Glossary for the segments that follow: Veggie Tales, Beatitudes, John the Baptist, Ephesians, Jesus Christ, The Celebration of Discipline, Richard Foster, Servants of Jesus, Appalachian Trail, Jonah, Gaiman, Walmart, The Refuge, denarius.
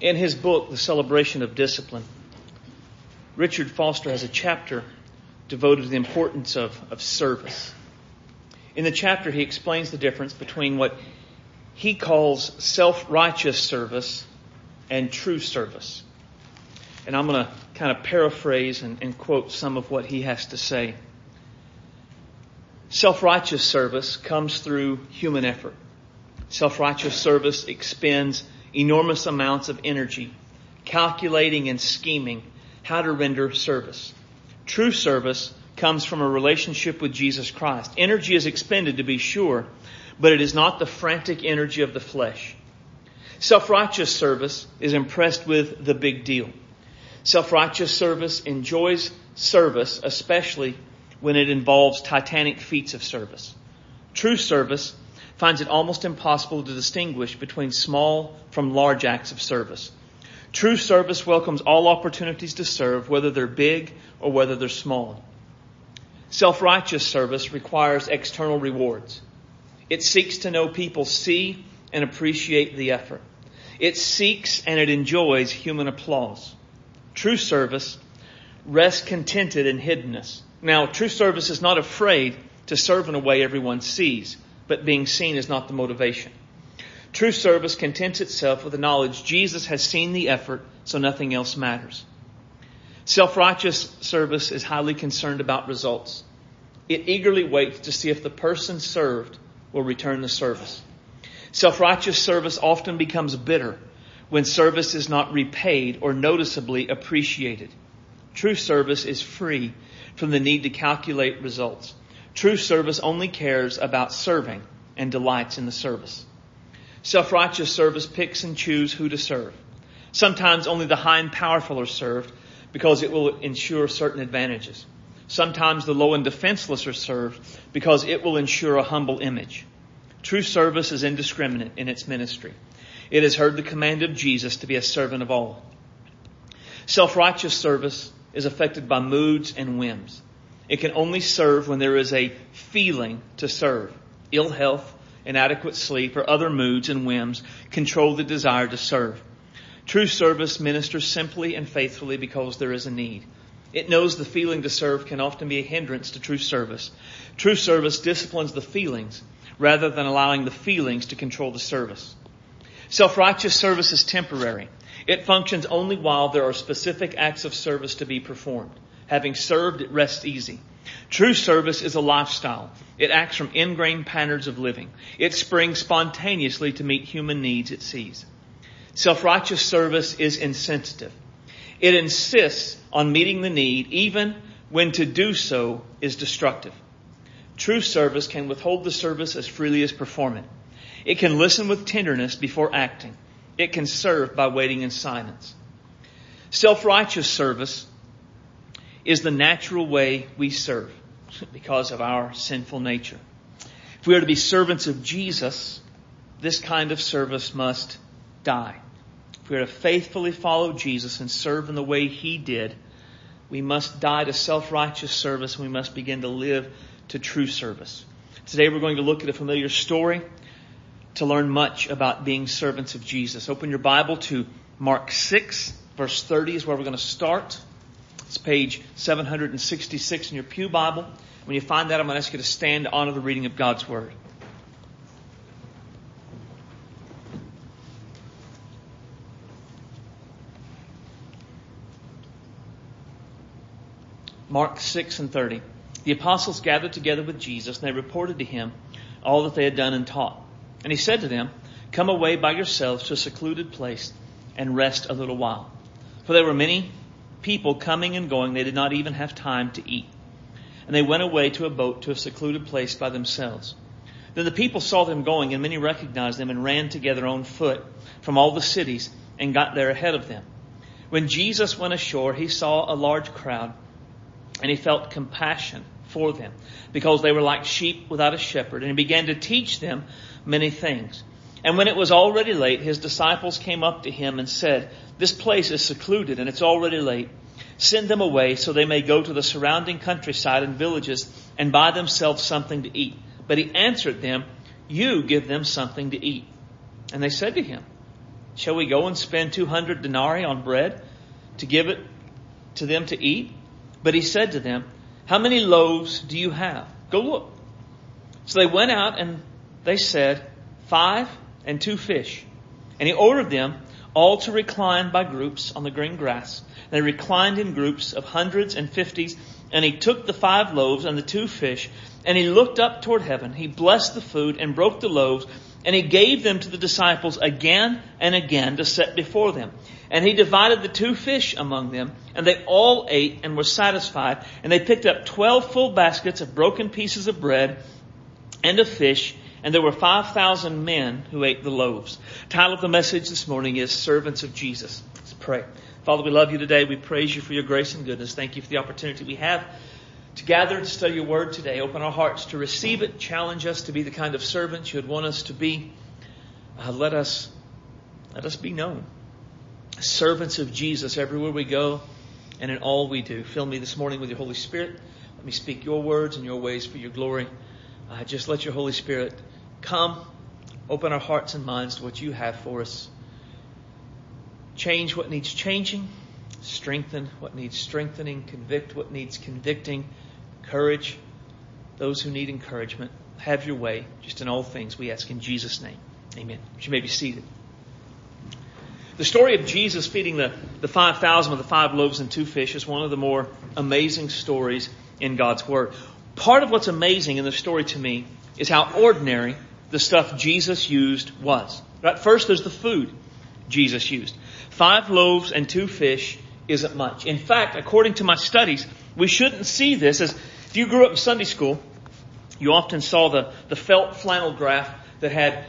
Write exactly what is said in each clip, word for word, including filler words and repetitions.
In his book, The Celebration of Discipline, Richard Foster has a chapter devoted to the importance of, of service. In the chapter, he explains the difference between what he calls self-righteous service and true service. And I'm going to kind of paraphrase and, and quote some of what he has to say. Self-righteous service comes through human effort. Self-righteous service expends enormous amounts of energy, calculating and scheming how to render service. True service comes from a relationship with Jesus Christ. Energy is expended, to be sure, but it is not the frantic energy of the flesh. Self-righteous service is impressed with the big deal. Self-righteous service enjoys service, especially when it involves titanic feats of service. True service finds it almost impossible to distinguish between small from large acts of service. True service welcomes all opportunities to serve, whether they're big or whether they're small. Self-righteous service requires external rewards. It seeks to know people see and appreciate the effort. It seeks and it enjoys human applause. True service rests contented in hiddenness. Now, true service is not afraid to serve in a way everyone sees, but being seen is not the motivation. True service contents itself with the knowledge Jesus has seen the effort, so nothing else matters. Self-righteous service is highly concerned about results. It eagerly waits to see if the person served will return the service. Self-righteous service often becomes bitter when service is not repaid or noticeably appreciated. True service is free from the need to calculate results. True service only cares about serving and delights in the service. Self-righteous service picks and chooses who to serve. Sometimes only the high and powerful are served because it will ensure certain advantages. Sometimes the low and defenseless are served because it will ensure a humble image. True service is indiscriminate in its ministry. It has heard the command of Jesus to be a servant of all. Self-righteous service is affected by moods and whims. It can only serve when there is a feeling to serve. Ill health, inadequate sleep, or other moods and whims control the desire to serve. True service ministers simply and faithfully because there is a need. It knows the feeling to serve can often be a hindrance to true service. True service disciplines the feelings rather than allowing the feelings to control the service. Self-righteous service is temporary. It functions only while there are specific acts of service to be performed. Having served, it rests easy. True service is a lifestyle. It acts from ingrained patterns of living. It springs spontaneously to meet human needs it sees. Self-righteous service is insensitive. It insists on meeting the need, even when to do so is destructive. True service can withhold the service as freely as perform it. It can listen with tenderness before acting. It can serve by waiting in silence. Self-righteous service is the natural way we serve because of our sinful nature. If we are to be servants of Jesus, this kind of service must die. If we are to faithfully follow Jesus and serve in the way He did, we must die to self-righteous service and we must begin to live to true service. Today we're going to look at a familiar story to learn much about being servants of Jesus. Open your Bible to Mark six, verse thirty is where we're going to start. It's page seven hundred sixty-six in your pew Bible. When you find that, I'm going to ask you to stand to honor the reading of God's Word. Mark six and thirty. The apostles gathered together with Jesus, and they reported to Him all that they had done and taught. And He said to them, "Come away by yourselves to a secluded place and rest a little while." For there were many people coming and going, they did not even have time to eat. And they went away to a boat to a secluded place by themselves. Then the people saw them going, and many recognized them and ran together on foot from all the cities and got there ahead of them. When Jesus went ashore, He saw a large crowd, and He felt compassion for them because they were like sheep without a shepherd. And He began to teach them many things. And when it was already late, His disciples came up to Him and said, "This place is secluded and it's already late. Send them away so they may go to the surrounding countryside and villages and buy themselves something to eat." But He answered them, "You give them something to eat." And they said to Him, Shall we go and spend two hundred denarii on bread to give it to them to eat? But he said to them, how many loaves do you have? Go look. So they went out and they said, five and two fish. And he ordered them all to recline by groups on the green grass. And they reclined in groups of hundreds and fifties. And he took the five loaves and the two fish, and he looked up toward heaven. He blessed the food and broke the loaves, and he gave them to the disciples again and again to set before them. And he divided the two fish among them, and they all ate and were satisfied. And they picked up twelve full baskets of broken pieces of bread and of fish, and there were five thousand men who ate the loaves. The title of the message this morning is Servants of Jesus. Let's pray. Father, we love you today. We praise you for your grace and goodness. Thank you for the opportunity we have to gather and study your word today. Open our hearts to receive it. Challenge us to be the kind of servants you would want us to be. Uh, let us, let us be known. Servants of Jesus everywhere we go and in all we do. Fill me this morning with your Holy Spirit. Let me speak your words and your ways for your glory. Uh, just let your Holy Spirit come. Open our hearts and minds to what you have for us. Change what needs changing, strengthen what needs strengthening, convict what needs convicting, encourage those who need encouragement. Have your way, just in all things, we ask in Jesus' name. Amen. You may be seated. The story of Jesus feeding the, the five thousand with the five loaves and two fish is one of the more amazing stories in God's Word. Part of what's amazing in the story to me is how ordinary the stuff Jesus used was. Right? First, there's the food Jesus used. Five loaves and two fish isn't much. In fact, according to my studies, we shouldn't see this as, if you grew up in Sunday school, you often saw the, the felt flannel graph that had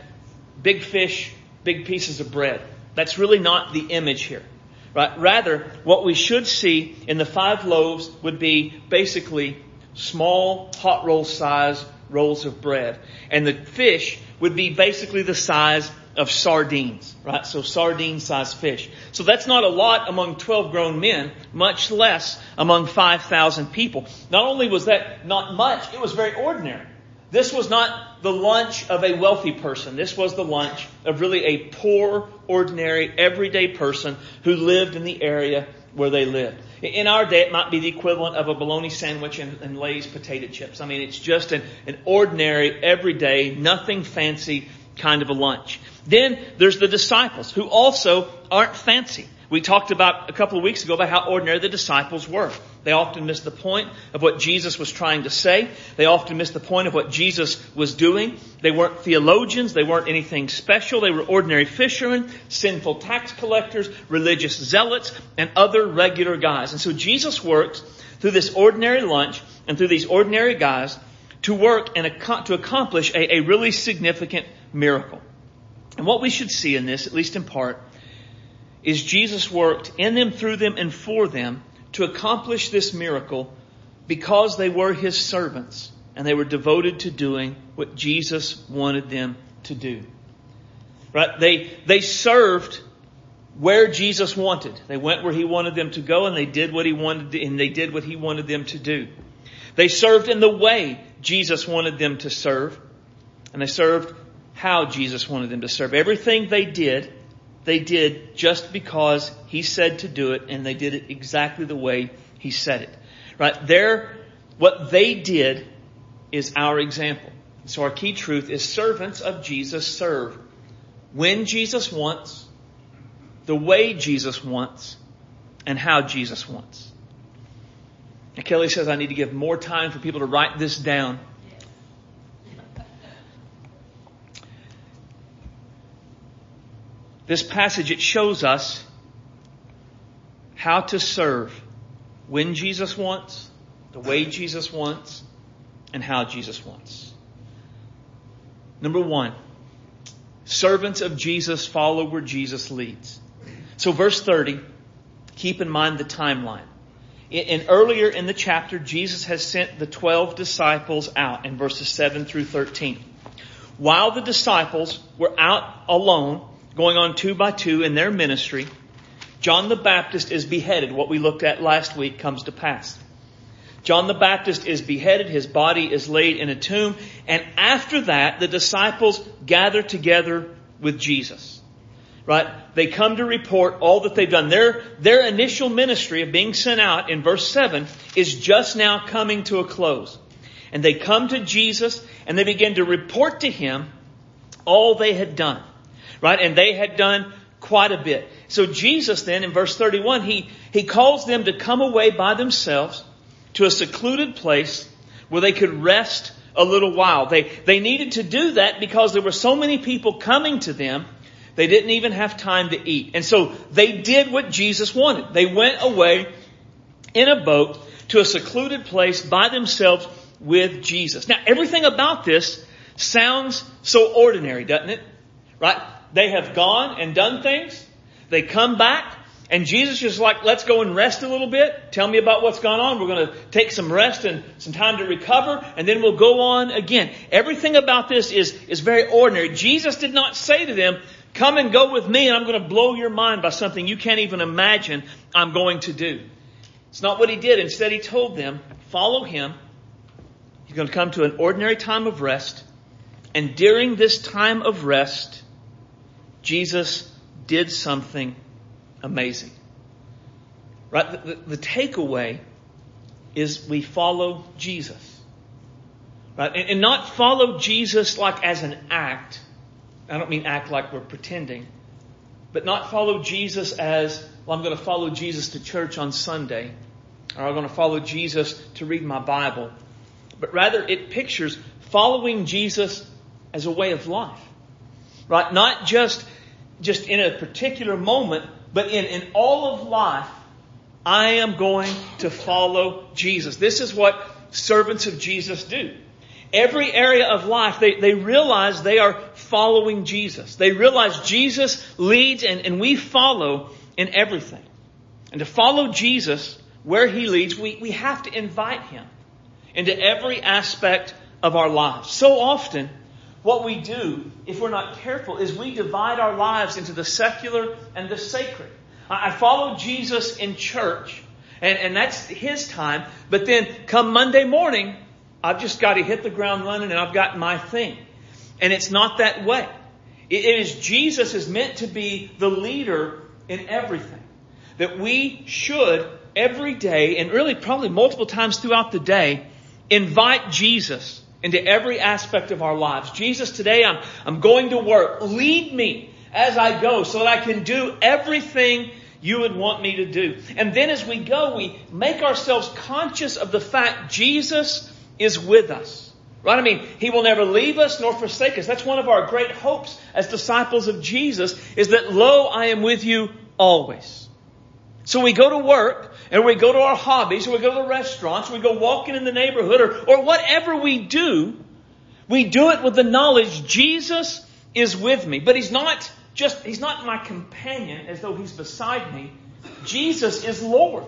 big fish, big pieces of bread. That's really not the image here, right? Rather, what we should see in the five loaves would be basically small, hot roll size rolls of bread. And the fish would be basically the size of sardines, right? So sardine-sized fish. So that's not a lot among twelve grown men, much less among five thousand people. Not only was that not much, it was very ordinary. This was not the lunch of a wealthy person. This was the lunch of really a poor, ordinary, everyday person who lived in the area where they lived. In our day, it might be the equivalent of a bologna sandwich and, and Lay's potato chips. I mean, it's just an, an ordinary, everyday, nothing fancy kind of a lunch. Then there's the disciples who also aren't fancy. We talked about a couple of weeks ago about how ordinary the disciples were. They often missed the point of what Jesus was trying to say. They often missed the point of what Jesus was doing. They weren't theologians. They weren't anything special. They were ordinary fishermen, sinful tax collectors, religious zealots, and other regular guys. And so Jesus works through this ordinary lunch and through these ordinary guys to work and ac- to accomplish a, a really significant miracle. And what we should see in this, at least in part, is Jesus worked in them, through them, and for them to accomplish this miracle because they were his servants and they were devoted to doing what Jesus wanted them to do. Right? They, they served where Jesus wanted. They went where he wanted them to go and they did what he wanted to, and they did what he wanted them to do. They served in the way Jesus wanted them to serve, and they served how Jesus wanted them to serve. Everything they did, they did just because he said to do it, and they did it exactly the way he said it. Right? Their, what they did is our example. So our key truth is servants of Jesus serve when Jesus wants, the way Jesus wants, and how Jesus wants. And Kelly says, I need to give more time for people to write this down. Yes. This passage, it shows us how to serve when Jesus wants, the way Jesus wants, and how Jesus wants. Number one, servants of Jesus follow where Jesus leads. So verse thirty, keep in mind the timeline. In earlier in the chapter, Jesus has sent the twelve disciples out in verses seven through thirteen. While the disciples were out alone, going on two by two in their ministry, John the Baptist is beheaded. What we looked at last week comes to pass. John the Baptist is beheaded. His body is laid in a tomb. And after that, the disciples gather together with Jesus. right? They come to report all that they've done. Their, their initial ministry of being sent out in verse seven is just now coming to a close. And they come to Jesus and they begin to report to him all they had done, right? And they had done quite a bit. So Jesus then in verse thirty-one, he, he calls them to come away by themselves to a secluded place where they could rest a little while. They, they needed to do that because there were so many people coming to them, they didn't even have time to eat. And so they did what Jesus wanted. They went away in a boat to a secluded place by themselves with Jesus. Now, everything about this sounds so ordinary, doesn't it? Right? They have gone and done things. They come back. And Jesus is like, let's go and rest a little bit. Tell me about what's gone on. We're going to take some rest and some time to recover. And then we'll go on again. Everything about this is, is very ordinary. Jesus did not say to them, come and go with me and I'm going to blow your mind by something you can't even imagine I'm going to do. It's not what he did. Instead, he told them, follow him. He's going to come to an ordinary time of rest. And during this time of rest, Jesus did something amazing. Right? The, the, the takeaway is we follow Jesus. Right? And, and not follow Jesus like as an act. I don't mean act like we're pretending. But not follow Jesus as, well, I'm going to follow Jesus to church on Sunday. Or I'm going to follow Jesus to read my Bible. But rather it pictures following Jesus as a way of life. Right? Not just, just in a particular moment, but in, in all of life, I am going to follow Jesus. This is what servants of Jesus do. Every area of life, they, they realize they are following Jesus. They realize Jesus leads and, and we follow in everything. And to follow Jesus where he leads, we, we have to invite him into every aspect of our lives. So often, what we do, if we're not careful, is we divide our lives into the secular and the sacred. I follow Jesus in church, and, and that's his time. But then come Monday morning, I've just got to hit the ground running and I've got my thing. And it's not that way. It is Jesus is meant to be the leader in everything. That we should every day, and really probably multiple times throughout the day, invite Jesus into every aspect of our lives. Jesus, today I'm, I'm going to work. Lead me as I go so that I can do everything you would want me to do. And then as we go, we make ourselves conscious of the fact Jesus is with us. Right? I mean, he will never leave us nor forsake us. That's one of our great hopes as disciples of Jesus is that, lo, I am with you always. So we go to work, and we go to our hobbies, or we go to the restaurants, or we go walking in the neighborhood, or, or whatever we do, we do it with the knowledge Jesus is with me. But he's not just, he's not my companion as though he's beside me. Jesus is Lord.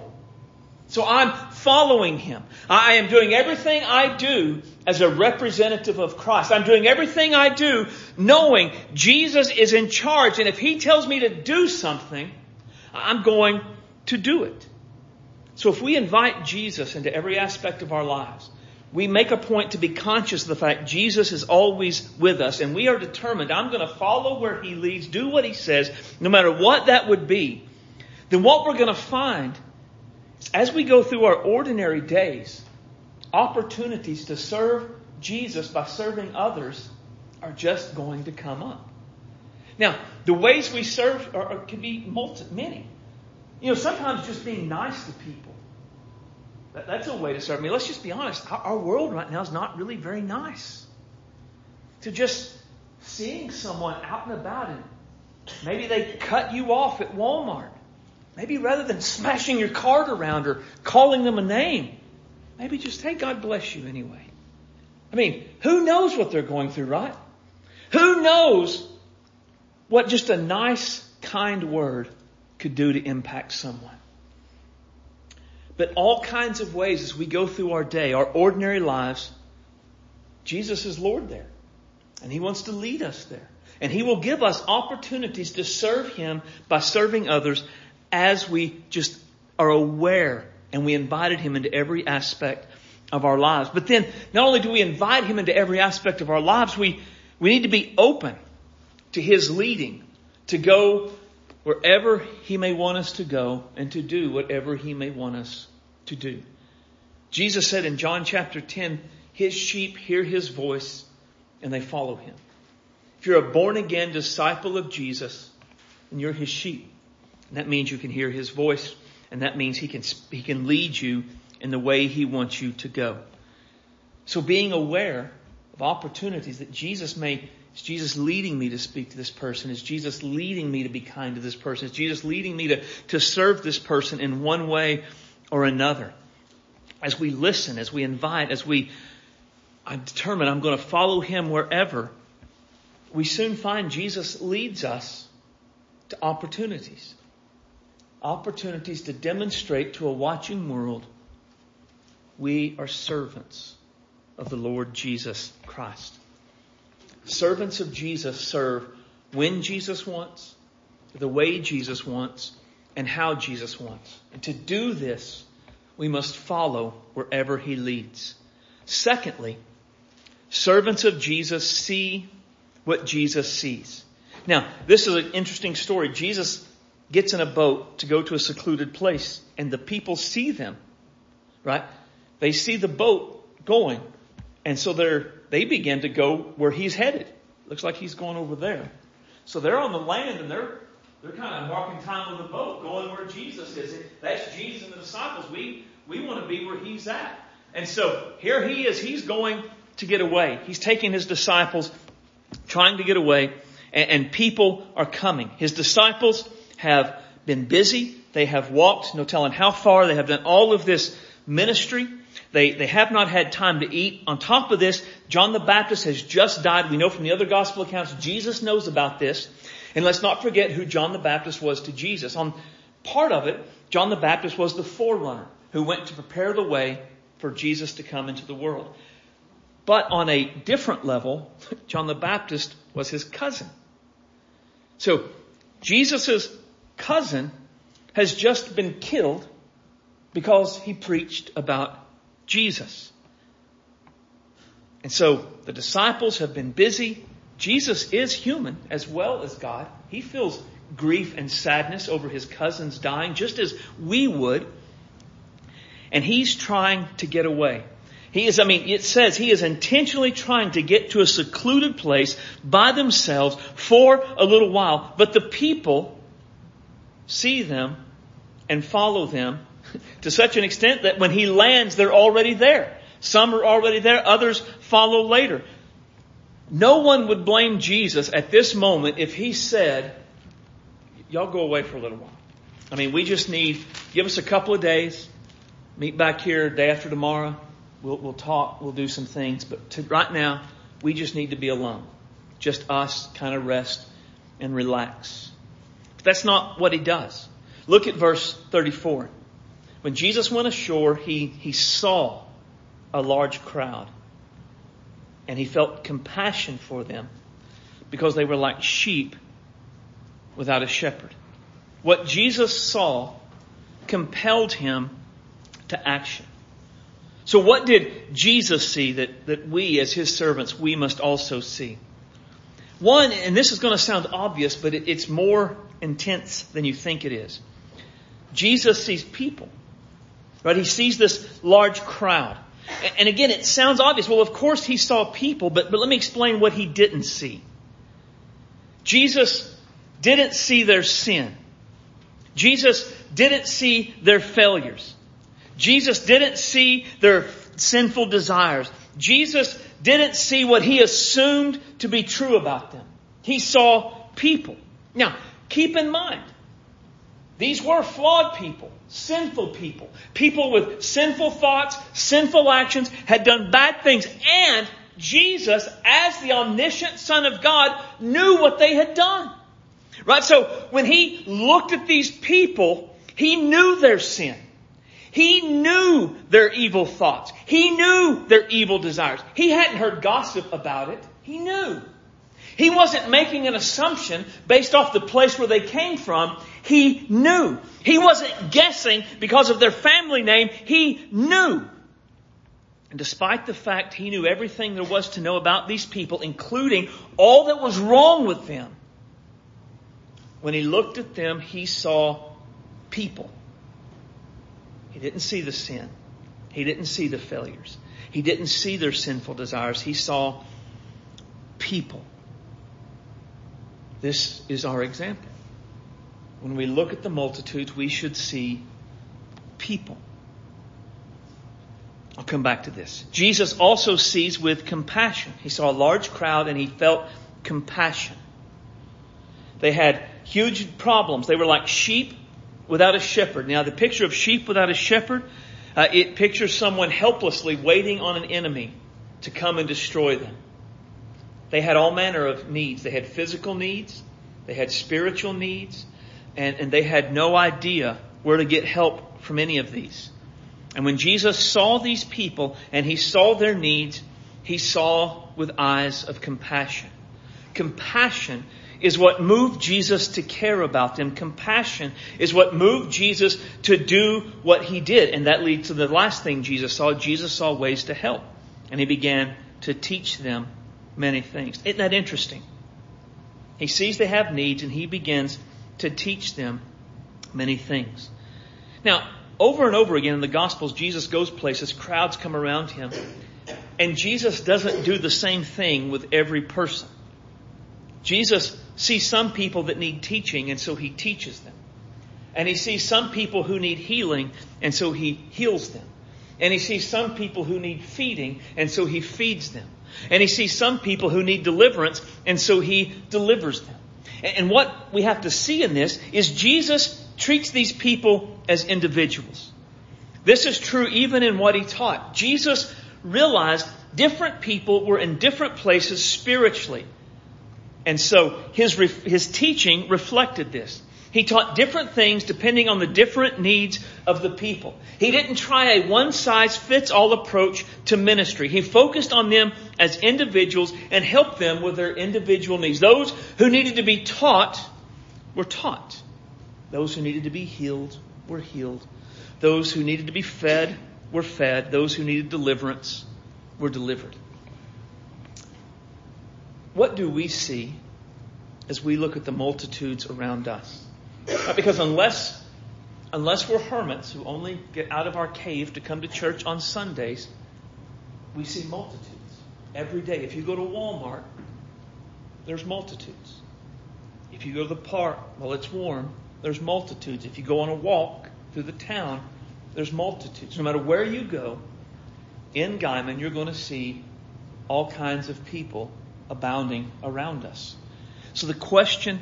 So I'm following him. I am doing everything I do as a representative of Christ. I'm doing everything I do knowing Jesus is in charge. And if he tells me to do something, I'm going to do it. So if we invite Jesus into every aspect of our lives, we make a point to be conscious of the fact Jesus is always with us and we are determined, I'm going to follow where he leads, do what he says, no matter what that would be. Then what we're going to find is as we go through our ordinary days, opportunities to serve Jesus by serving others are just going to come up. Now, the ways we serve are, are, can be multi, many. You know, sometimes just being nice to people. That, that's a way to serve. I mean, let's just be honest. Our, our world right now is not really very nice. So just seeing someone out and about and maybe they cut you off at Walmart. Maybe rather than smashing your cart around or calling them a name, maybe just, hey, God bless you anyway. I mean, who knows what they're going through, right? Who knows what just a nice, kind word could do to impact someone. But all kinds of ways as we go through our day, our ordinary lives, Jesus is Lord there. And he wants to lead us there. And he will give us opportunities to serve him by serving others as we just are aware and we invited him into every aspect of our lives. But then not only do we invite him into every aspect of our lives, we, we need to be open to his leading, to go wherever He may want us to go and to do whatever He may want us to do. Jesus said in John chapter ten, His sheep hear His voice and they follow Him. If you're a born again disciple of Jesus, and you're His sheep, that means you can hear His voice, and that means He can He can lead you in the way He wants you to go. So being aware of opportunities that Jesus may, is Jesus leading me to speak to this person? Is Jesus leading me to be kind to this person? Is Jesus leading me to, to serve this person in one way or another? As we listen, as we invite, as we I determine I'm going to follow Him wherever, we soon find Jesus leads us to opportunities. Opportunities to demonstrate to a watching world we are servants of the Lord Jesus Christ. Servants of Jesus serve when Jesus wants, the way Jesus wants, and how Jesus wants. And to do this, we must follow wherever He leads. Secondly, servants of Jesus see what Jesus sees. Now, this is an interesting story. Jesus gets in a boat to go to a secluded place, and the people see them, right? They see the boat going, and so they're, they begin to go where He's headed. Looks like He's going over there. So they're on the land, and they're they're kind of marking time with the boat, going where Jesus is. That's Jesus and the disciples. We we want to be where He's at. And so here He is. He's going to get away. He's taking His disciples, trying to get away, and, and people are coming. His disciples have been busy. They have walked, no telling how far. They have done all of this ministry. They they have not had time to eat. On top of this, John the Baptist has just died. We know from the other gospel accounts, Jesus knows about this. And let's not forget who John the Baptist was to Jesus. On part of it, John the Baptist was the forerunner who went to prepare the way for Jesus to come into the world. But on a different level, John the Baptist was His cousin. So Jesus' cousin has just been killed because he preached about Jesus. And so the disciples have been busy. Jesus is human as well as God. He feels grief and sadness over his cousins dying, just as we would. And he's trying to get away. He is, I mean, it says he is intentionally trying to get to a secluded place by themselves for a little while. But the people see them and follow them to such an extent that when he lands, they're already there. Some are already there. Others follow later. No one would blame Jesus at this moment if he said, y'all go away for a little while. I mean, we just need, give us a couple of days. Meet back here day after tomorrow. We'll, we'll talk. We'll do some things. But to, right now, we just need to be alone. Just us, kind of rest and relax. But that's not what he does. Look at verse thirty-four. When Jesus went ashore, he, he saw a large crowd, and he felt compassion for them because they were like sheep without a shepherd. What Jesus saw compelled him to action. So what did Jesus see that, that we as his servants, we must also see? One, and this is going to sound obvious, but it, it's more intense than you think it is. Jesus sees people. Right? He sees this large crowd. And again, it sounds obvious. Well, of course he saw people, but, but let me explain what he didn't see. Jesus didn't see their sin. Jesus didn't see their failures. Jesus didn't see their sinful desires. Jesus didn't see what he assumed to be true about them. He saw people. Now, keep in mind, these were flawed people, sinful people, people with sinful thoughts, sinful actions, had done bad things. And Jesus, as the omniscient Son of God, knew what they had done. Right? So when he looked at these people, he knew their sin. He knew their evil thoughts. He knew their evil desires. He hadn't heard gossip about it. He knew. He wasn't making an assumption based off the place where they came from. He knew. He wasn't guessing because of their family name. He knew. And despite the fact he knew everything there was to know about these people, including all that was wrong with them, When he looked at them, he saw people. He didn't see the sin. He didn't see the failures. He didn't see their sinful desires. He saw people. This is our example. When we look at the multitudes, we should see people. I'll come back to this. Jesus also sees with compassion. He saw a large crowd and he felt compassion. They had huge problems. They were like sheep without a shepherd. Now, the picture of sheep without a shepherd, uh, it pictures someone helplessly waiting on an enemy to come and destroy them. They had all manner of needs. They had physical needs. They had spiritual needs. And, and they had no idea where to get help from any of these. And when Jesus saw these people and he saw their needs, he saw with eyes of compassion. Compassion is what moved Jesus to care about them. Compassion is what moved Jesus to do what he did. And that leads to the last thing Jesus saw. Jesus saw ways to help. And he began to teach them many things. Isn't that interesting? He sees they have needs and he begins to teach them many things. Now, over and over again in the Gospels, Jesus goes places, crowds come around him, and Jesus doesn't do the same thing with every person. Jesus sees some people that need teaching, and so he teaches them. And he sees some people who need healing, and so he heals them. And he sees some people who need feeding, and so he feeds them. And he sees some people who need deliverance, and so he delivers them. And what we have to see in this is Jesus treats these people as individuals. This is true even in what he taught. Jesus realized different people were in different places spiritually. And so his his teaching reflected this. He taught different things depending on the different needs of the people. He didn't try a one-size-fits-all approach to ministry. He focused on them as individuals and helped them with their individual needs. Those who needed to be taught were taught. Those who needed to be healed were healed. Those who needed to be fed were fed. Those who needed deliverance were delivered. What do we see as we look at the multitudes around us? Because unless unless we're hermits who only get out of our cave to come to church on Sundays, we see multitudes every day. If you go to Walmart, there's multitudes. If you go to the park while it's warm, there's multitudes. If you go on a walk through the town, there's multitudes. No matter where you go, in Gaiman, you're going to see all kinds of people abounding around us. So the question,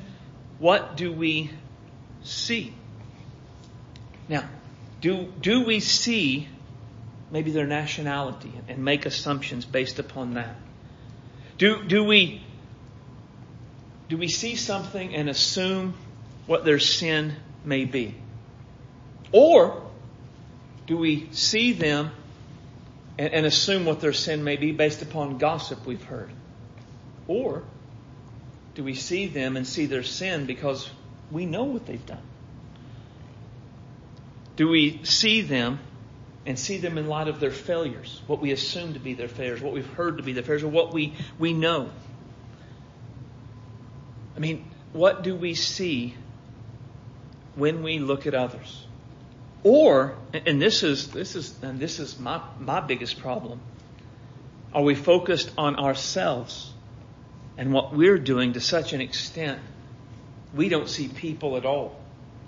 what do we see? Now, do do we see maybe their nationality and make assumptions based upon that? Do do we do we see something and assume what their sin may be? Or do we see them and, and assume what their sin may be based upon gossip we've heard? Or do we see them and see their sin because we know what they've done? Do we see them and see them in light of their failures, what we assume to be their failures, what we've heard to be their failures, or what we, we know? I mean, what do we see when we look at others? Or, and this is this is and this is my, my biggest problem, are we focused on ourselves and what we're doing to such an extent we don't see people at all?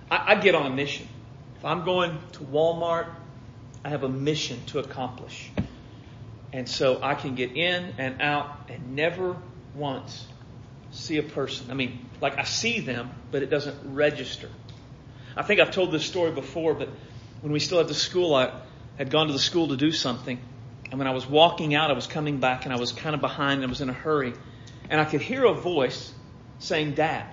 I, I get on a mission. If I'm going to Walmart, I have a mission to accomplish. And so I can get in and out and never once see a person. I mean, like I see them, but it doesn't register. I think I've told this story before, but when we still had the school, I had gone to the school to do something. And when I was walking out, I was coming back and I was kind of behind and I was in a hurry. And I could hear a voice saying, "Dad."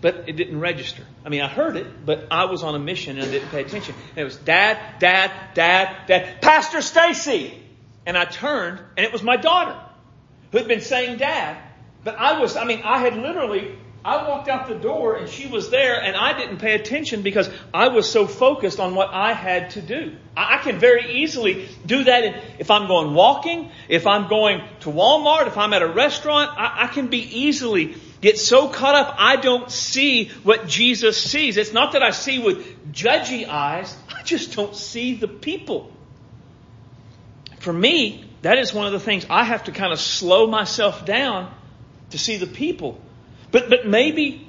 But it didn't register. I mean, I heard it, but I was on a mission and I didn't pay attention. And it was "Dad, Dad, Dad, Dad, Pastor Stacy." And I turned and it was my daughter who'd been saying "Dad." But I was, I mean, I had literally I walked out the door and she was there and I didn't pay attention because I was so focused on what I had to do. I can very easily do that if I'm going walking, if I'm going to Walmart, if I'm at a restaurant. I, I can be easily get so caught up I don't see what Jesus sees. It's not that I see with judgy eyes. I just don't see the people. For me, that is one of the things I have to kind of slow myself down to see the people. But but maybe,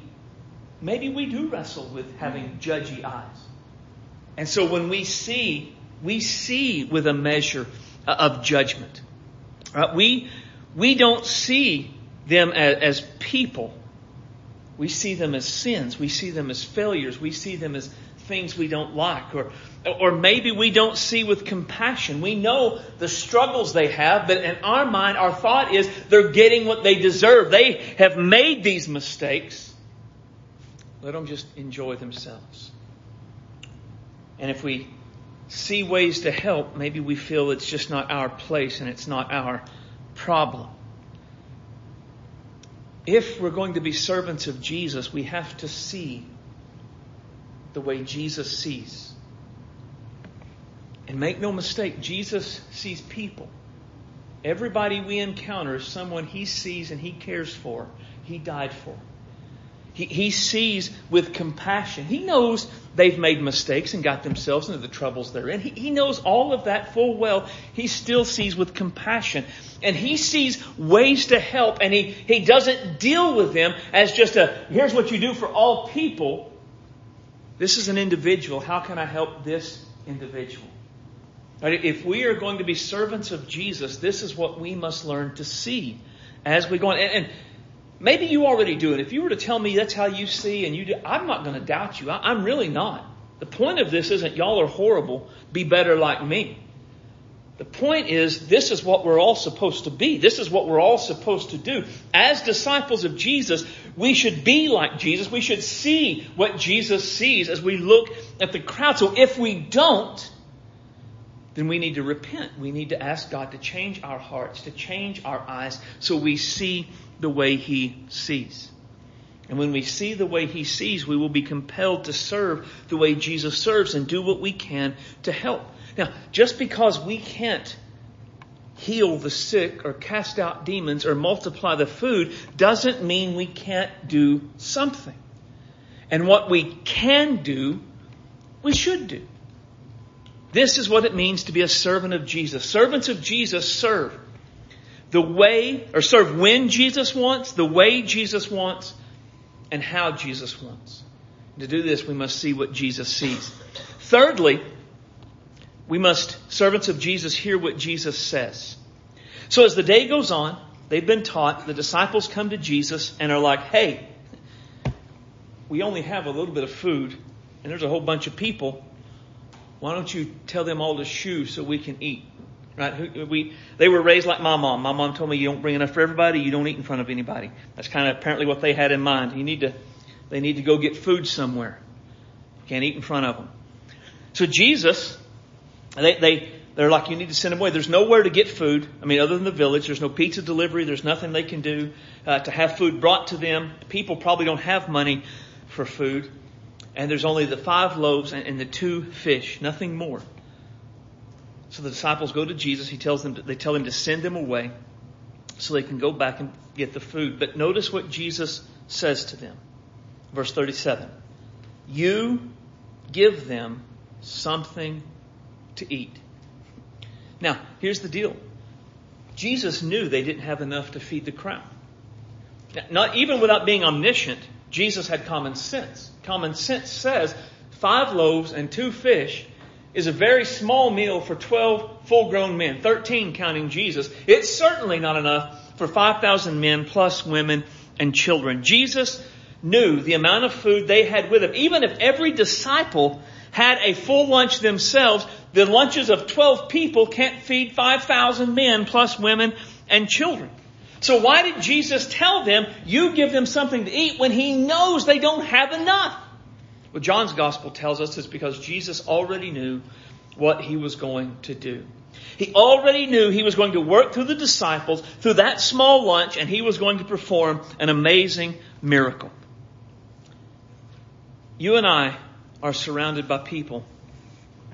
maybe we do wrestle with having judgy eyes. And so when we see, we see with a measure of judgment. Right? We, we don't see them as, as people. We see them as sins. We see them as failures. We see them as things we don't like. Or, or maybe we don't see with compassion. We know the struggles they have, but in our mind, our thought is they're getting what they deserve. They have made these mistakes. Let them just enjoy themselves. And if we see ways to help, maybe we feel it's just not our place and it's not our problem. If we're going to be servants of Jesus, we have to see the way Jesus sees. And make no mistake, Jesus sees people. Everybody we encounter is someone he sees and he cares for. He died for. He, he sees with compassion. He knows they've made mistakes and got themselves into the troubles they're in. He, he knows all of that full well. He still sees with compassion. And he sees ways to help. And he, he doesn't deal with them as just a, here's what you do for all people. This is an individual. How can I help this individual? Right? If we are going to be servants of Jesus, this is what we must learn to see as we go on. And, and maybe you already do it. If you were to tell me that's how you see and you do, I'm not going to doubt you. I, I'm really not. The point of this isn't y'all are horrible. Be better like me. The point is, this is what we're all supposed to be. This is what we're all supposed to do. As disciples of Jesus, we should be like Jesus. We should see what Jesus sees as we look at the crowd. So if we don't, then we need to repent. We need to ask God to change our hearts, to change our eyes, so we see the way He sees. And when we see the way He sees, we will be compelled to serve the way Jesus serves and do what we can to help. Now, just because we can't heal the sick or cast out demons or multiply the food doesn't mean we can't do something. And what we can do, we should do. This is what it means to be a servant of Jesus. Servants of Jesus serve the way, or serve when Jesus wants, the way Jesus wants, and how Jesus wants. To do this, we must see what Jesus sees. Thirdly, we must, servants of Jesus, hear what Jesus says. So as the day goes on, they've been taught, the disciples come to Jesus and are like, hey, we only have a little bit of food and there's a whole bunch of people. Why don't you tell them all to shoo so we can eat? Right? We, they were raised like my mom. My mom told me you don't bring enough for everybody. You don't eat in front of anybody. That's kind of apparently what they had in mind. You need to, they need to go get food somewhere. Can't eat in front of them. So Jesus... They, they, they're like, you need to send them away. There's nowhere to get food. I mean, other than the village, there's no pizza delivery. There's nothing they can do uh, to have food brought to them. People probably don't have money for food. And there's only the five loaves and, and the two fish, nothing more. So the disciples go to Jesus. He tells them, to, they tell him to send them away so they can go back and get the food. But notice what Jesus says to them. Verse thirty-seven, you give them something to eat. Now, here's the deal. Jesus knew they didn't have enough to feed the crowd. Now, not even without being omniscient, Jesus had common sense. Common sense says five loaves and two fish is a very small meal for twelve full-grown men, thirteen counting Jesus. It's certainly not enough for five thousand men plus women and children. Jesus knew the amount of food they had with them. Even if every disciple had a full lunch themselves, the lunches of twelve people can't feed five thousand men plus women and children. So why did Jesus tell them, you give them something to eat, when he knows they don't have enough? Well, John's gospel tells us it's because Jesus already knew what he was going to do. He already knew he was going to work through the disciples, through that small lunch, and he was going to perform an amazing miracle. You and I are surrounded by people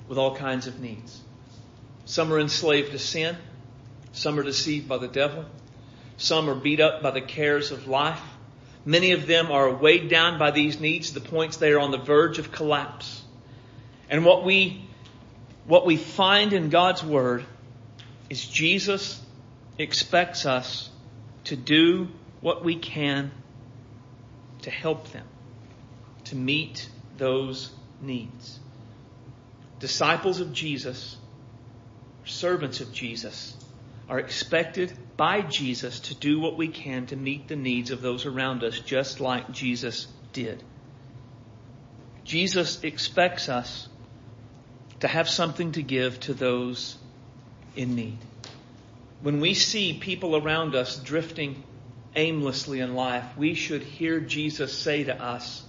with all kinds of needs. Some are enslaved to sin. Some are deceived by the devil. Some are beat up by the cares of life. Many of them are weighed down by these needs to the point they are on the verge of collapse. And what we what we find in God's Word is Jesus expects us to do what we can to help them, to meet those needs. Disciples of Jesus, servants of Jesus, are expected by Jesus to do what we can to meet the needs of those around us, just like Jesus did. Jesus expects us to have something to give to those in need. When we see people around us drifting aimlessly in life, we should hear Jesus say to us,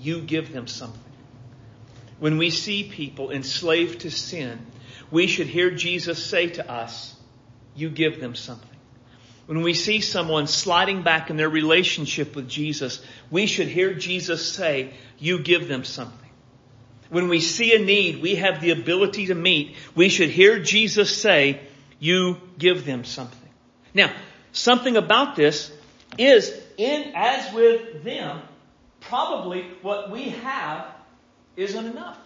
"You give them something." When we see people enslaved to sin, we should hear Jesus say to us, "You give them something." When we see someone sliding back in their relationship with Jesus, we should hear Jesus say, "You give them something." When we see a need we have the ability to meet, we should hear Jesus say, "You give them something." Now, something about this is, in as with them, probably what we have isn't enough.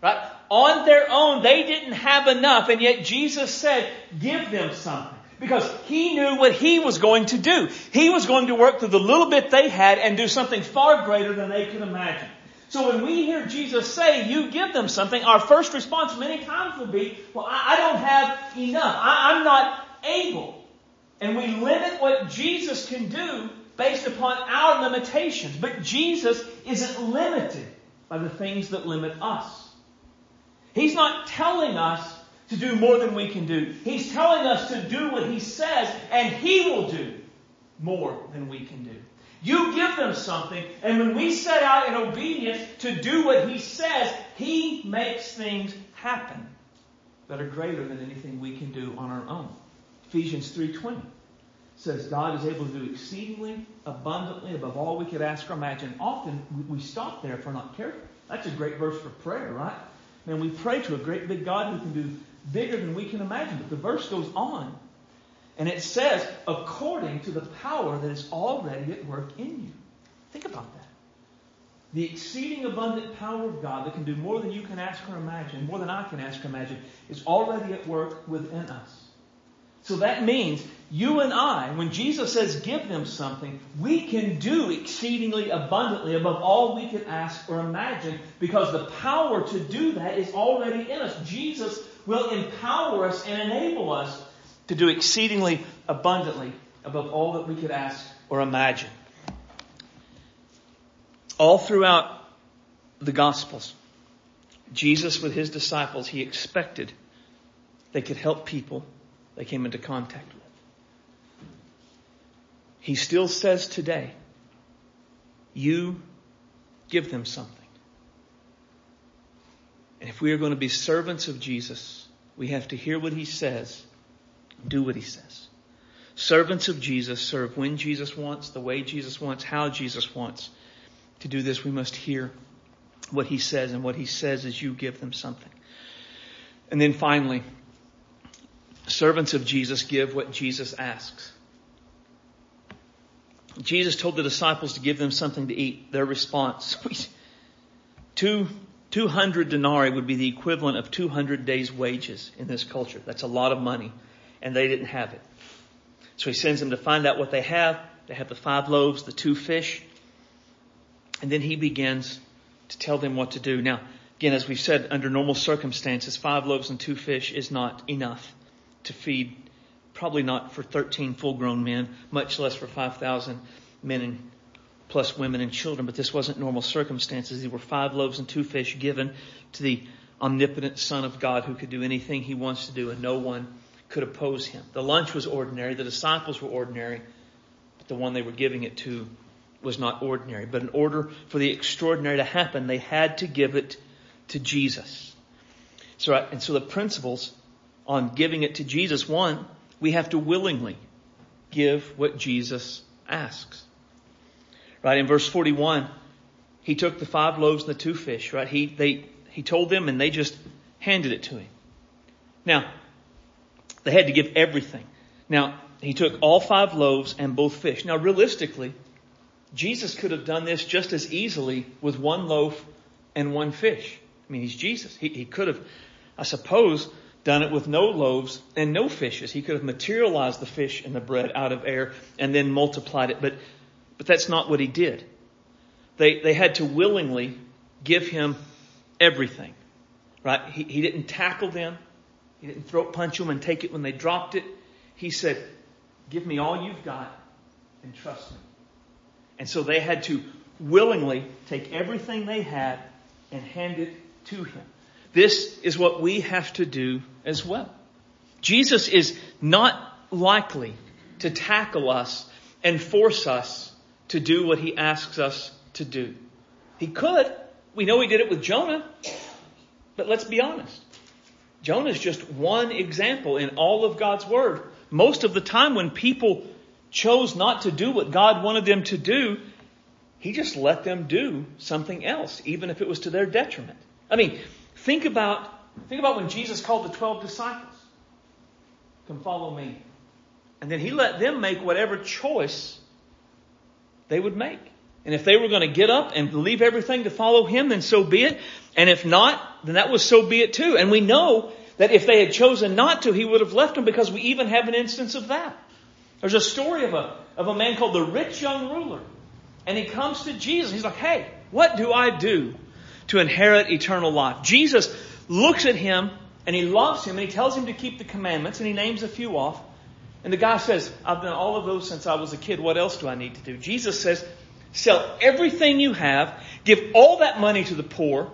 Right? On their own, they didn't have enough, and yet Jesus said, "Give them something." Because He knew what He was going to do. He was going to work through the little bit they had and do something far greater than they could imagine. So when we hear Jesus say, "You give them something," our first response many times will be, "Well, I don't have enough. I, I'm not able." And we limit what Jesus can do based upon our limitations. But Jesus isn't limited by the things that limit us. He's not telling us to do more than we can do. He's telling us to do what He says, and He will do more than we can do. You give them something, and when we set out in obedience to do what He says, He makes things happen that are greater than anything we can do on our own. Ephesians three twenty says God is able to do exceedingly abundantly above all we could ask or imagine. Often we stop there if we're not careful. That's a great verse for prayer, right? And we pray to a great big God who can do bigger than we can imagine. But the verse goes on, and it says, according to the power that is already at work in you. Think about that. The exceeding abundant power of God that can do more than you can ask or imagine, more than I can ask or imagine, is already at work within us. So that means you and I, when Jesus says give them something, we can do exceedingly abundantly above all we can ask or imagine because the power to do that is already in us. Jesus will empower us and enable us to do exceedingly abundantly above all that we could ask or imagine. All throughout the Gospels, Jesus with His disciples, He expected they could help people they came into contact with. He still says today, "You give them something." And if we are going to be servants of Jesus, we have to hear what He says, do what He says. Servants of Jesus serve when Jesus wants, the way Jesus wants, how Jesus wants. To do this, we must hear what He says, and what He says is you give them something. And then finally, servants of Jesus give what Jesus asks. Jesus told the disciples to give them something to eat. Their response, two, two hundred denarii would be the equivalent of two hundred days' wages in this culture. That's a lot of money, and they didn't have it. So He sends them to find out what they have. They have the five loaves, the two fish, and then He begins to tell them what to do. Now, again, as we've said, under normal circumstances, five loaves and two fish is not enough to feed, probably not for thirteen full-grown men, much less for five thousand men and plus women and children. But this wasn't normal circumstances. These were five loaves and two fish given to the omnipotent Son of God who could do anything He wants to do, and no one could oppose Him. The lunch was ordinary. The disciples were ordinary. But the one they were giving it to was not ordinary. But in order for the extraordinary to happen, they had to give it to Jesus. So, and so the principles on giving it to Jesus, one, we have to willingly give what Jesus asks. Right in verse forty-one, He took the five loaves and the two fish, right? He they he told them and they just handed it to him. Now, they had to give everything. Now, he took all five loaves and both fish. Now, realistically, Jesus could have done this just as easily with one loaf and one fish. I mean, he's Jesus. He, he could have, I suppose, done it with no loaves and no fishes. He could have materialized the fish and the bread out of air and then multiplied it. But but that's not what he did. They they had to willingly give him everything, right? He, he didn't tackle them. He didn't throat punch them and take it when they dropped it. He said, give me all you've got and trust me. And so they had to willingly take everything they had and hand it to him. This is what we have to do as well. Jesus is not likely to tackle us and force us to do what he asks us to do. He could. We know he did it with Jonah. But let's be honest. Jonah is just one example in all of God's word. Most of the time when people chose not to do what God wanted them to do, he just let them do something else, even if it was to their detriment. I mean, think about think about when Jesus called the twelve disciples. Come follow me. And then he let them make whatever choice they would make. And if they were going to get up and leave everything to follow him, then so be it. And if not, then that was so be it too. And we know that if they had chosen not to, he would have left them, because we even have an instance of that. There's a story of a of a man called the rich young ruler. And he comes to Jesus. He's like, hey, what do I do to inherit eternal life? Jesus looks at him and he loves him and he tells him to keep the commandments and he names a few off. And the guy says, I've done all of those since I was a kid. What else do I need to do? Jesus says, sell everything you have. Give all that money to the poor.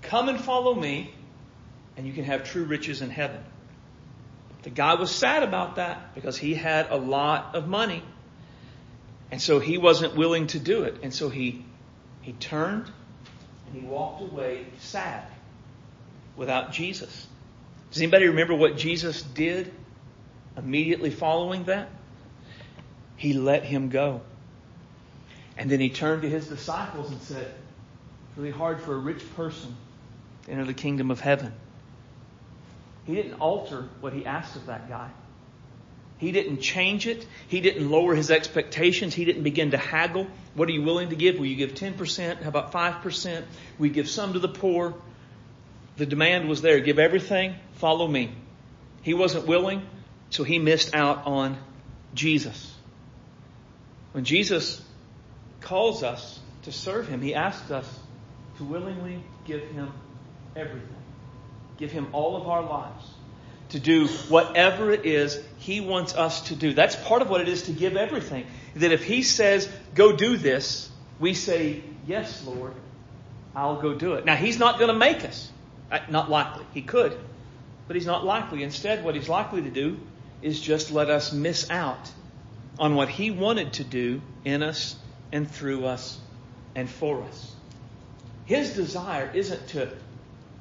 Come and follow me and you can have true riches in heaven. The guy was sad about that because he had a lot of money. And so he wasn't willing to do it. And so he he turned and he walked away sad without Jesus. Does anybody remember what Jesus did immediately following that? He let him go. And then he turned to his disciples and said, it's really hard for a rich person to enter the kingdom of heaven. He didn't alter what he asked of that guy. He didn't change it. He didn't lower his expectations. He didn't begin to haggle. What are you willing to give? Will you give ten percent? How about five percent? We give some to the poor. The demand was there. Give everything. Follow me. He wasn't willing, so he missed out on Jesus. When Jesus calls us to serve him, he asks us to willingly give him everything. Give him all of our lives. To do whatever it is he wants us to do. That's part of what it is to give everything. That if he says, go do this, we say, yes, Lord, I'll go do it. Now, he's not going to make us. Not likely. He could. But he's not likely. Instead, what he's likely to do is just let us miss out on what he wanted to do in us and through us and for us. His desire isn't to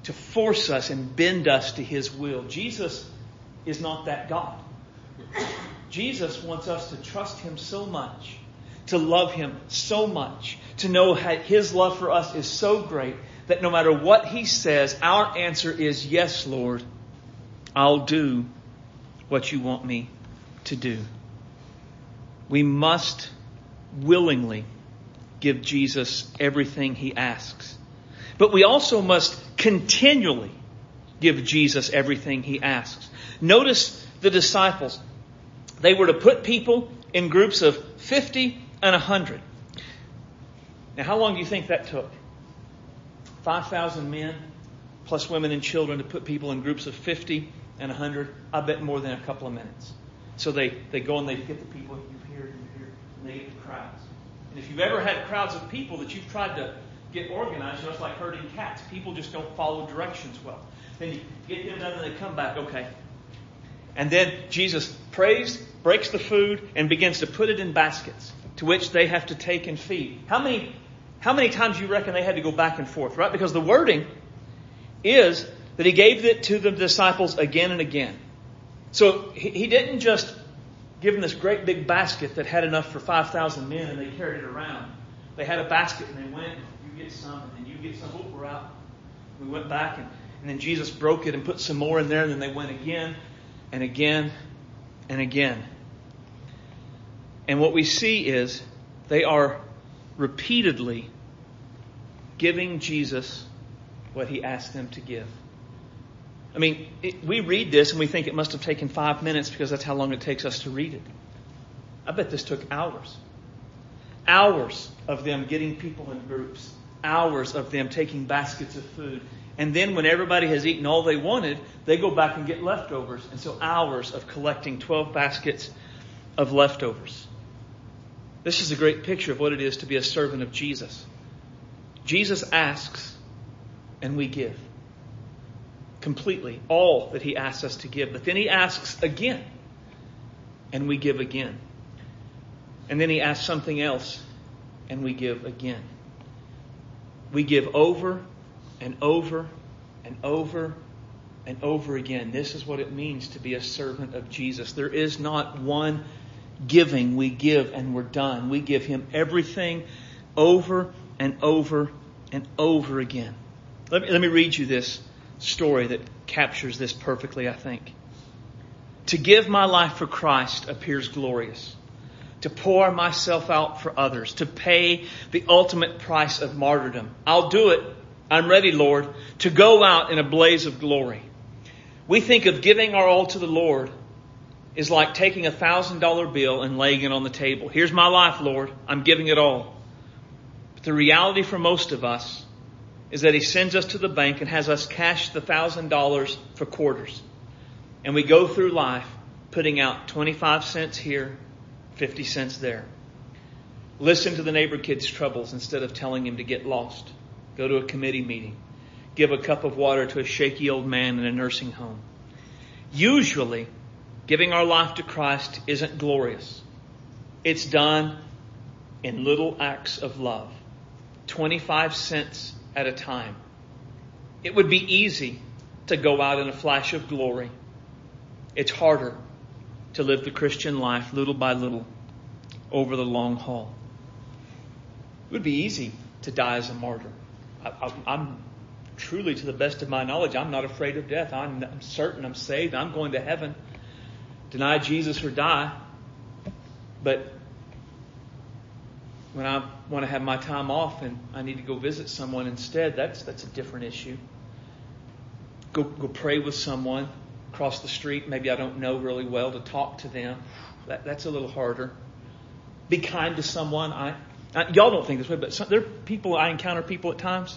to force us and bend us to his will. Jesus is not that God. Jesus wants us to trust him so much, to love him so much, to know that his love for us is so great that no matter what he says, our answer is, yes, Lord, I'll do what you want me to do. We must willingly give Jesus everything he asks. But we also must continually give Jesus everything he asks. Notice the disciples. They were to put people in groups of fifty and one hundred. Now, how long do you think that took? five thousand men plus women and children to put people in groups of fifty and one hundred. I bet more than a couple of minutes. So they, they go and they get the people here and here, and they get the crowds. And if you've ever had crowds of people that you've tried to get organized, just like herding cats. People just don't follow directions well. Then you get them done and they come back. Okay. And then Jesus prays, breaks the food, and begins to put it in baskets to which they have to take and feed. How many, how many times do you reckon they had to go back and forth, right? Because the wording is that he gave it to the disciples again and again. So he, he didn't just give them this great big basket that had enough for five thousand men and they carried it around. they had a basket and they went, you get some, and then you get some. Oh, we're out. We went back, and, and then Jesus broke it and put some more in there, and then they went again and again and again. And what we see is they are repeatedly giving Jesus what he asked them to give. I mean, it, we read this and we think it must have taken five minutes because that's how long it takes us to read it. I bet this took hours. Hours of them getting people in groups. Hours of them taking baskets of food. And then when everybody has eaten all they wanted, they go back and get leftovers. And so hours of collecting twelve baskets of leftovers. This is a great picture of what it is to be a servant of Jesus. Jesus asks and we give. Completely, all that he asks us to give. But then he asks again, and we give again. And then he asks something else, and we give again. We give over and over and over and over again. This is what it means to be a servant of Jesus. There is not one giving. We give and we're done. We give him everything over and over and over again. Let me, let me read you this story that captures this perfectly, I think. To give my life for Christ appears glorious. To pour myself out for others. To pay the ultimate price of martyrdom. I'll do it. I'm ready, Lord. To go out in a blaze of glory. We think of giving our all to the Lord is like taking a thousand dollar bill and laying it on the table. Here's my life, Lord. I'm giving it all. But the reality for most of us is that he sends us to the bank and has us cash the thousand dollars for quarters. And we go through life putting out twenty-five cents here, fifty cents there. Listen to the neighbor kid's troubles instead of telling him to get lost. Go to a committee meeting. Give a cup of water to a shaky old man in a nursing home. Usually, giving our life to Christ isn't glorious. It's done in little acts of love. twenty-five cents at a time. It would be easy to go out in a flash of glory. It's harder to live the Christian life little by little over the long haul. It would be easy to die as a martyr. I, I, I'm truly, to the best of my knowledge, I'm not afraid of death. I'm, I'm certain I'm saved. I'm going to heaven. Deny Jesus or die. But when I want to have my time off and I need to go visit someone instead, that's that's a different issue. Go go pray with someone across the street. Maybe I don't know really well to talk to them. That, that's a little harder. Be kind to someone. I, I y'all don't think this way, but some, there are people, I encounter people at times,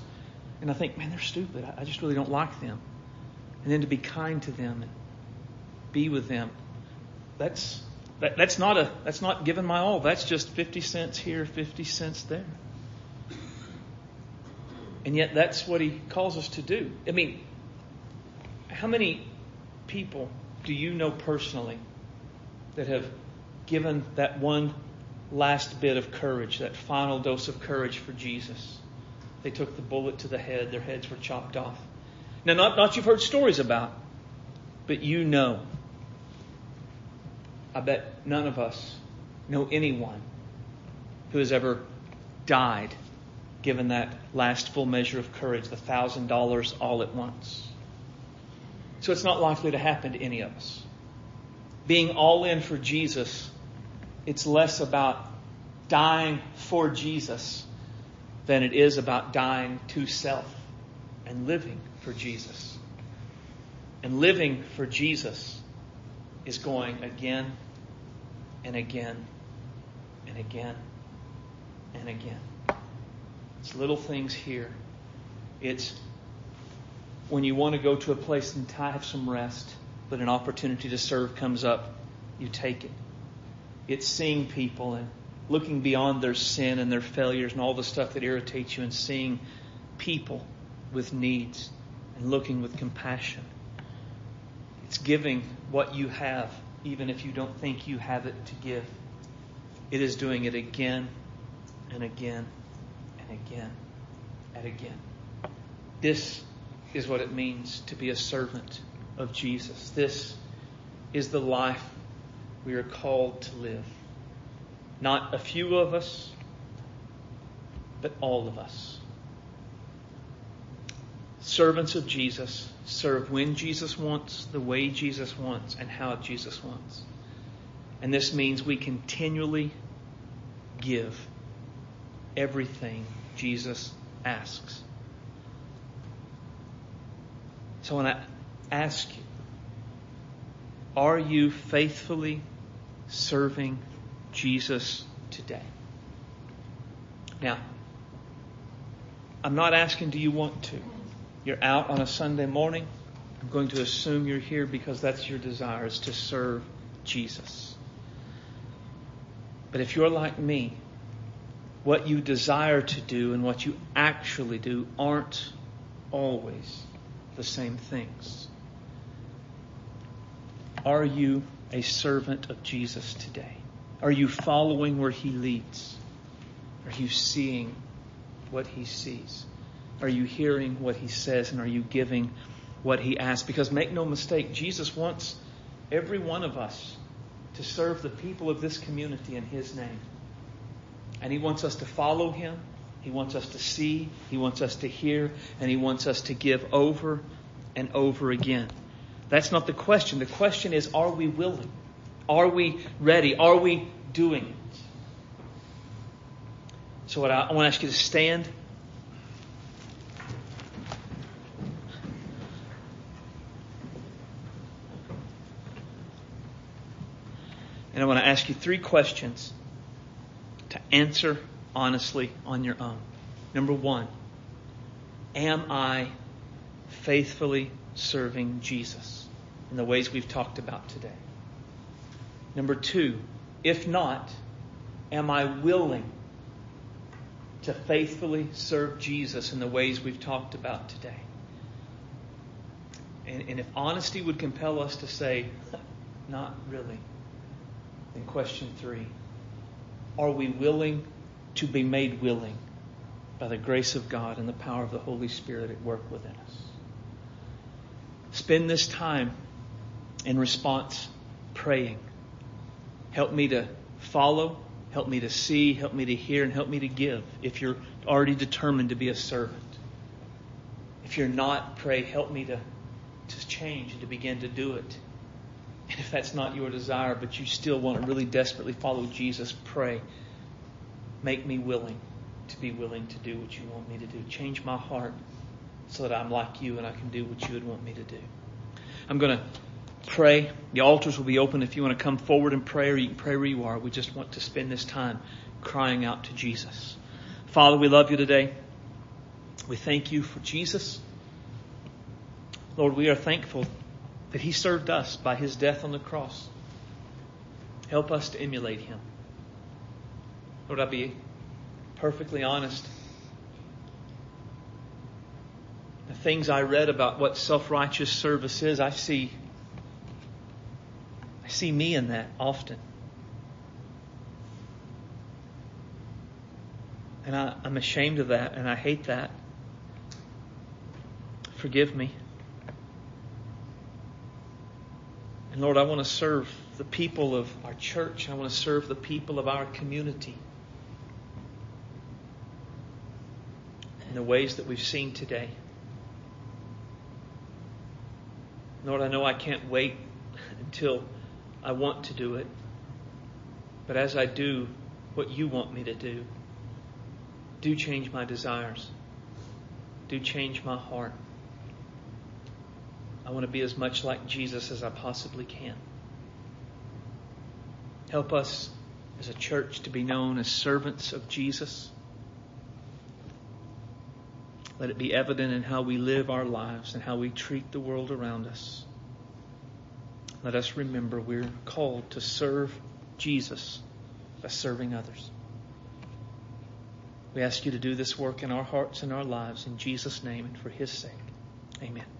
and I think, man, they're stupid. I, I just really don't like them. And then to be kind to them and be with them, that's... That, that's not a that's not giving my all. That's just fifty cents here, fifty cents there. And yet that's what he calls us to do. I mean, how many people do you know personally that have given that one last bit of courage, that final dose of courage for Jesus? They took the bullet to the head. Their heads were chopped off. Now, not, not you've heard stories about, but you know. I bet none of us know anyone who has ever died given that last full measure of courage, the thousand dollars all at once. So it's not likely to happen to any of us. Being all in for Jesus, it's less about dying for Jesus than it is about dying to self and living for Jesus. And living for Jesus is going again and again and again and again. It's little things here. It's when you want to go to a place and have some rest, but an opportunity to serve comes up, you take it. It's seeing people and looking beyond their sin and their failures and all the stuff that irritates you and seeing people with needs and looking with compassion. It's giving what you have, even if you don't think you have it to give. It is doing it again and again and again and again. This is what it means to be a servant of Jesus. This is the life we are called to live. Not a few of us, but all of us. Servants of Jesus serve when Jesus wants, the way Jesus wants, and how Jesus wants. And this means we continually give everything Jesus asks. So when I ask you, are you faithfully serving Jesus today? Now, I'm not asking do you want to. You're out on a Sunday morning. I'm going to assume you're here because that's your desire, is to serve Jesus. But if you're like me, what you desire to do and what you actually do aren't always the same things. Are you a servant of Jesus today? Are you following where he leads? Are you seeing what he sees? Are you hearing what he says? And are you giving what he asks? Because make no mistake, Jesus wants every one of us to serve the people of this community in his name. And he wants us to follow him. He wants us to see. He wants us to hear. And he wants us to give over and over again. That's not the question. The question is, are we willing? Are we ready? Are we doing it? So what I, I want to ask you to stand. And I want to ask you three questions to answer honestly on your own. Number one, am I faithfully serving Jesus in the ways we've talked about today? Number two, if not, am I willing to faithfully serve Jesus in the ways we've talked about today? And, and if honesty would compel us to say, not really, then question three, are we willing to be made willing by the grace of God and the power of the Holy Spirit at work within us? Spend this time in response praying. Help me to follow, help me to see, help me to hear, and help me to give if you're already determined to be a servant. If you're not, pray, help me to, to change and to begin to do it. And if that's not your desire, but you still want to really desperately follow Jesus, pray. Make me willing to be willing to do what you want me to do. Change my heart so that I'm like you and I can do what you would want me to do. I'm going to pray. The altars will be open if you want to come forward and pray, or you can pray where you are. We just want to spend this time crying out to Jesus. Father, we love you today. We thank you for Jesus. Lord, we are thankful that he served us by his death on the cross. Help us to emulate him. Lord, I'll be perfectly honest. The things I read about what self-righteous service is, I see I see me in that often. And I, I'm ashamed of that, and I hate that. Forgive me. And Lord, I want to serve the people of our church. I want to serve the people of our community in the ways that we've seen today. Lord, I know I can't wait until I want to do it. But as I do what you want me to do, do change my desires. Do change my heart. I want to be as much like Jesus as I possibly can. Help us as a church to be known as servants of Jesus. Let it be evident in how we live our lives and how we treat the world around us. Let us remember we're called to serve Jesus by serving others. We ask you to do this work in our hearts and our lives in Jesus' name and for his sake. Amen.